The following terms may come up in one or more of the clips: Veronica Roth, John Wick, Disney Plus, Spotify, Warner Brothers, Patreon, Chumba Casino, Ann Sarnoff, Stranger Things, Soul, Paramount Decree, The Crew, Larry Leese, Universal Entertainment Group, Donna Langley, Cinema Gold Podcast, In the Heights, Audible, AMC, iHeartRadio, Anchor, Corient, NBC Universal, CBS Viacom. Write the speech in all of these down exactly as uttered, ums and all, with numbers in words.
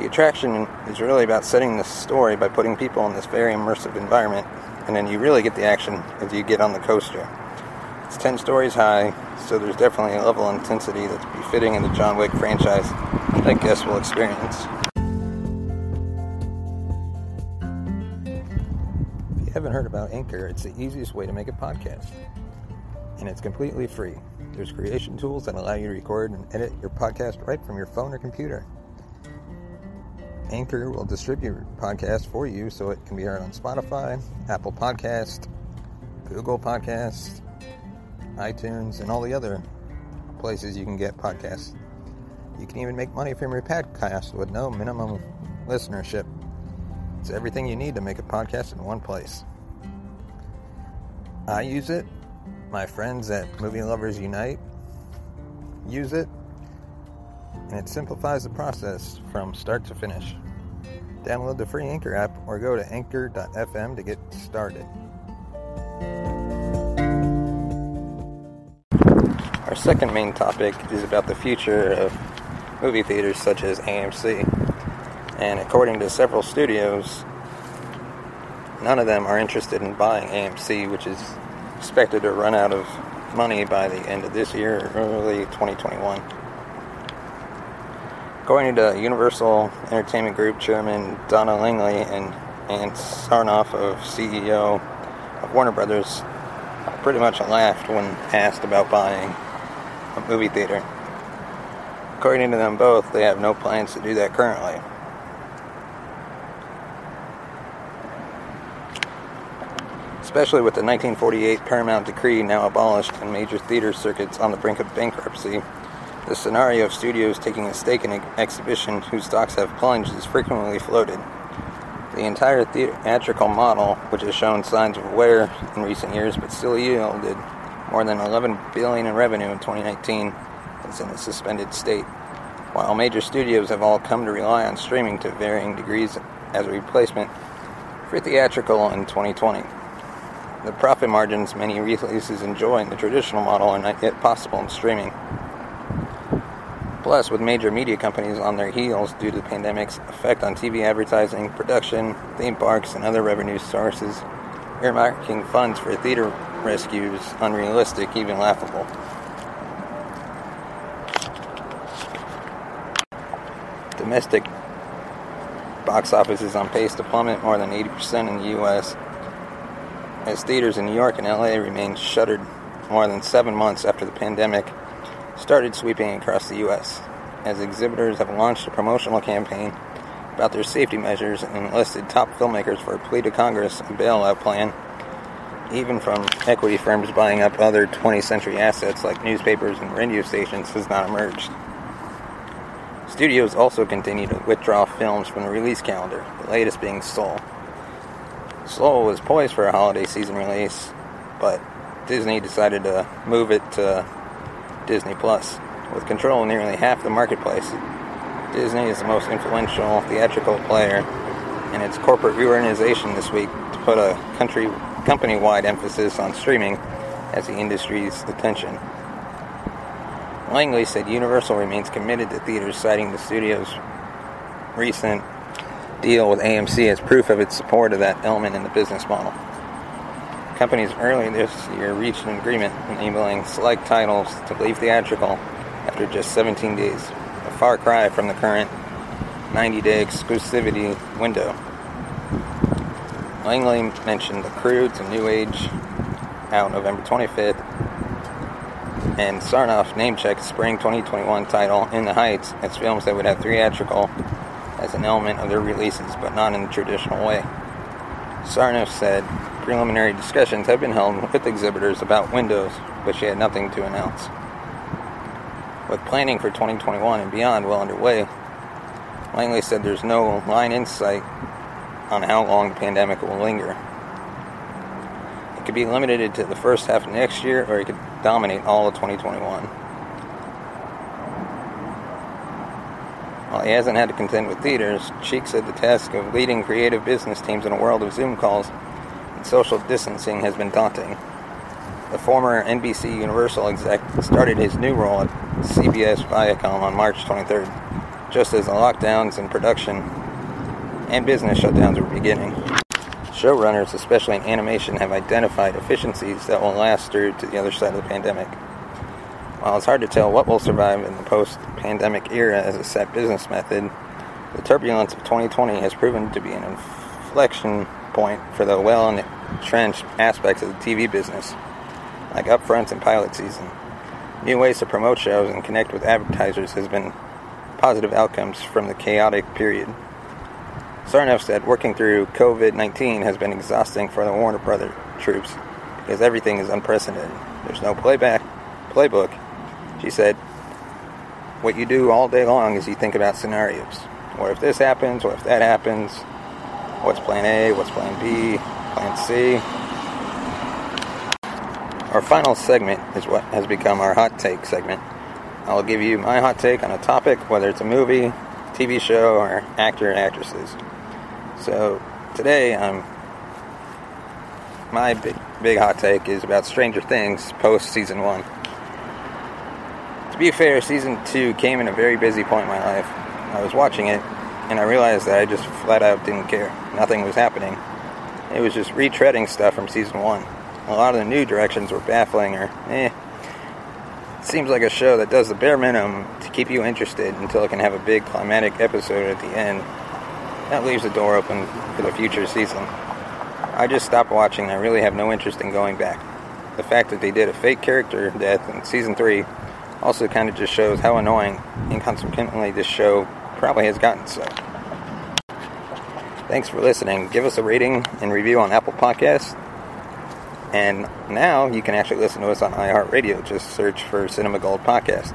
The attraction is really about setting the story by putting people in this very immersive environment, and then you really get the action as you get on the coaster. It's ten stories high, so there's definitely a level of intensity that's befitting in the John Wick franchise that I guess we'll experience. If you haven't heard about Anchor, it's the easiest way to make a podcast, and it's completely free. There's creation tools that allow you to record and edit your podcast right from your phone or computer. Anchor will distribute your podcast for you so it can be heard on Spotify, Apple Podcasts, Google Podcasts, iTunes, and all the other places you can get podcasts. You can even make money from your podcast with no minimum listenership. It's everything you need to make a podcast in one place. I use it. My friends at Movie Lovers Unite use it. And it simplifies the process from start to finish. Download the free Anchor app or go to anchor dot f m to get started. Our second main topic is about the future of movie theaters such as A M C. And according to several studios, none of them are interested in buying A M C, which is expected to run out of money by the end of this year or early twenty twenty-one. According to Universal Entertainment Group Chairman Donna Langley and Ann Sarnoff, of C E O of Warner Brothers, pretty much laughed when asked about buying a movie theater. According to them both, they have no plans to do that currently. Especially with the nineteen forty-eight Paramount Decree now abolished and major theater circuits on the brink of bankruptcy, the scenario of studios taking a stake in an exhibition whose stocks have plunged is frequently floated. The entire theatrical model, which has shown signs of wear in recent years but still yielded more than eleven billion dollars in revenue in twenty nineteen, is in a suspended state, while major studios have all come to rely on streaming to varying degrees as a replacement for theatrical in twenty twenty. The profit margins many releases enjoy in the traditional model are not yet possible in streaming. Plus, with major media companies on their heels due to the pandemic's effect on T V advertising, production, theme parks, and other revenue sources, earmarking funds for theater rescues is unrealistic, even laughable. Domestic box office is on pace to plummet more than eighty percent in the U S, as theaters in New York and L A remain shuttered more than seven months after the pandemic started sweeping across the U S, as exhibitors have launched a promotional campaign about their safety measures and enlisted top filmmakers for a plea to Congress and bailout plan, even from equity firms buying up other twentieth century assets like newspapers and radio stations has not emerged. Studios also continue to withdraw films from the release calendar, the latest being Soul. Soul was poised for a holiday season release, but Disney decided to move it to Disney Plus. With control of nearly half the marketplace, Disney is the most influential theatrical player, and its corporate reorganization this week to put a country company-wide emphasis on streaming as the industry's attention. Langley said Universal remains committed to theaters, citing the studio's recent deal with A M C as proof of its support of that element in the business model. Companies early this year reached an agreement enabling select titles to leave theatrical after just seventeen days, a far cry from the current ninety-day exclusivity window. Langley mentioned The Crew to New Age, out November twenty-fifth, and Sarnoff name-checked spring twenty twenty-one title In the Heights as films that would have theatrical as an element of their releases, but not in the traditional way. Sarnoff said preliminary discussions have been held with exhibitors about windows, but she had nothing to announce. With planning for twenty twenty-one and beyond well underway, Langley said there's no line in sight on how long the pandemic will linger. It could be limited to the first half of next year, or it could dominate all of twenty twenty-one. While he hasn't had to contend with theaters, Cheek said the task of leading creative business teams in a world of Zoom calls and social distancing has been daunting. The former N B C Universal exec started his new role at C B S Viacom on March twenty-third, just as the lockdowns in production and business shutdowns were beginning. Showrunners, especially in animation, have identified efficiencies that will last through to the other side of the pandemic. While it's hard to tell what will survive in the post-pandemic era as a set business method, the turbulence of twenty twenty has proven to be an inflection point for the well-entrenched aspects of the T V business, like upfronts and pilot season. New ways to promote shows and connect with advertisers has been positive outcomes from the chaotic period. Sarnoff said working through covid nineteen has been exhausting for the Warner Brothers troops because everything is unprecedented. There's no playback, playbook. She said, what you do all day long is you think about scenarios. What if this happens? What if that happens? What's plan A? What's plan B? Plan C? Our final segment is what has become our hot take segment. I will give you my hot take on a topic, whether it's a movie, T V show, or actor and actresses. So today, um, my big, big hot take is about Stranger Things post season one. To be fair, season two came in a very busy point in my life. I was watching it, and I realized that I just flat out didn't care. Nothing was happening. It was just retreading stuff from season one. A lot of the new directions were baffling or eh. It seems like a show that does the bare minimum to keep you interested until it can have a big climatic episode at the end. That leaves the door open for the future season. I just stopped watching and I really have no interest in going back. The fact that they did a fake character death in season three also kind of just shows how annoying and consequently this show probably has gotten so. Thanks for listening. Give us a rating and review on Apple Podcasts. And now you can actually listen to us on iHeartRadio. Just search for Cinema Gold Podcast.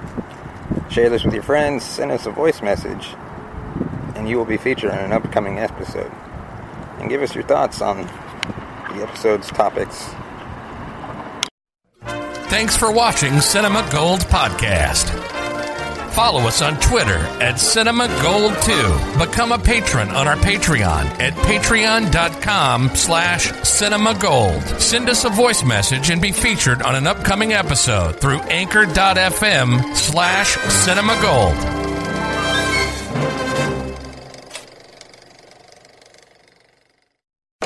Share this with your friends, send us a voice message, and you will be featured in an upcoming episode. And give us your thoughts on the episode's topics. Thanks for watching Cinema Gold Podcast. Follow us on Twitter at Cinema Gold two. Become a patron on our Patreon at patreon.com slash cinemagold. Send us a voice message and be featured on an upcoming episode through anchor.fm slash cinemagold.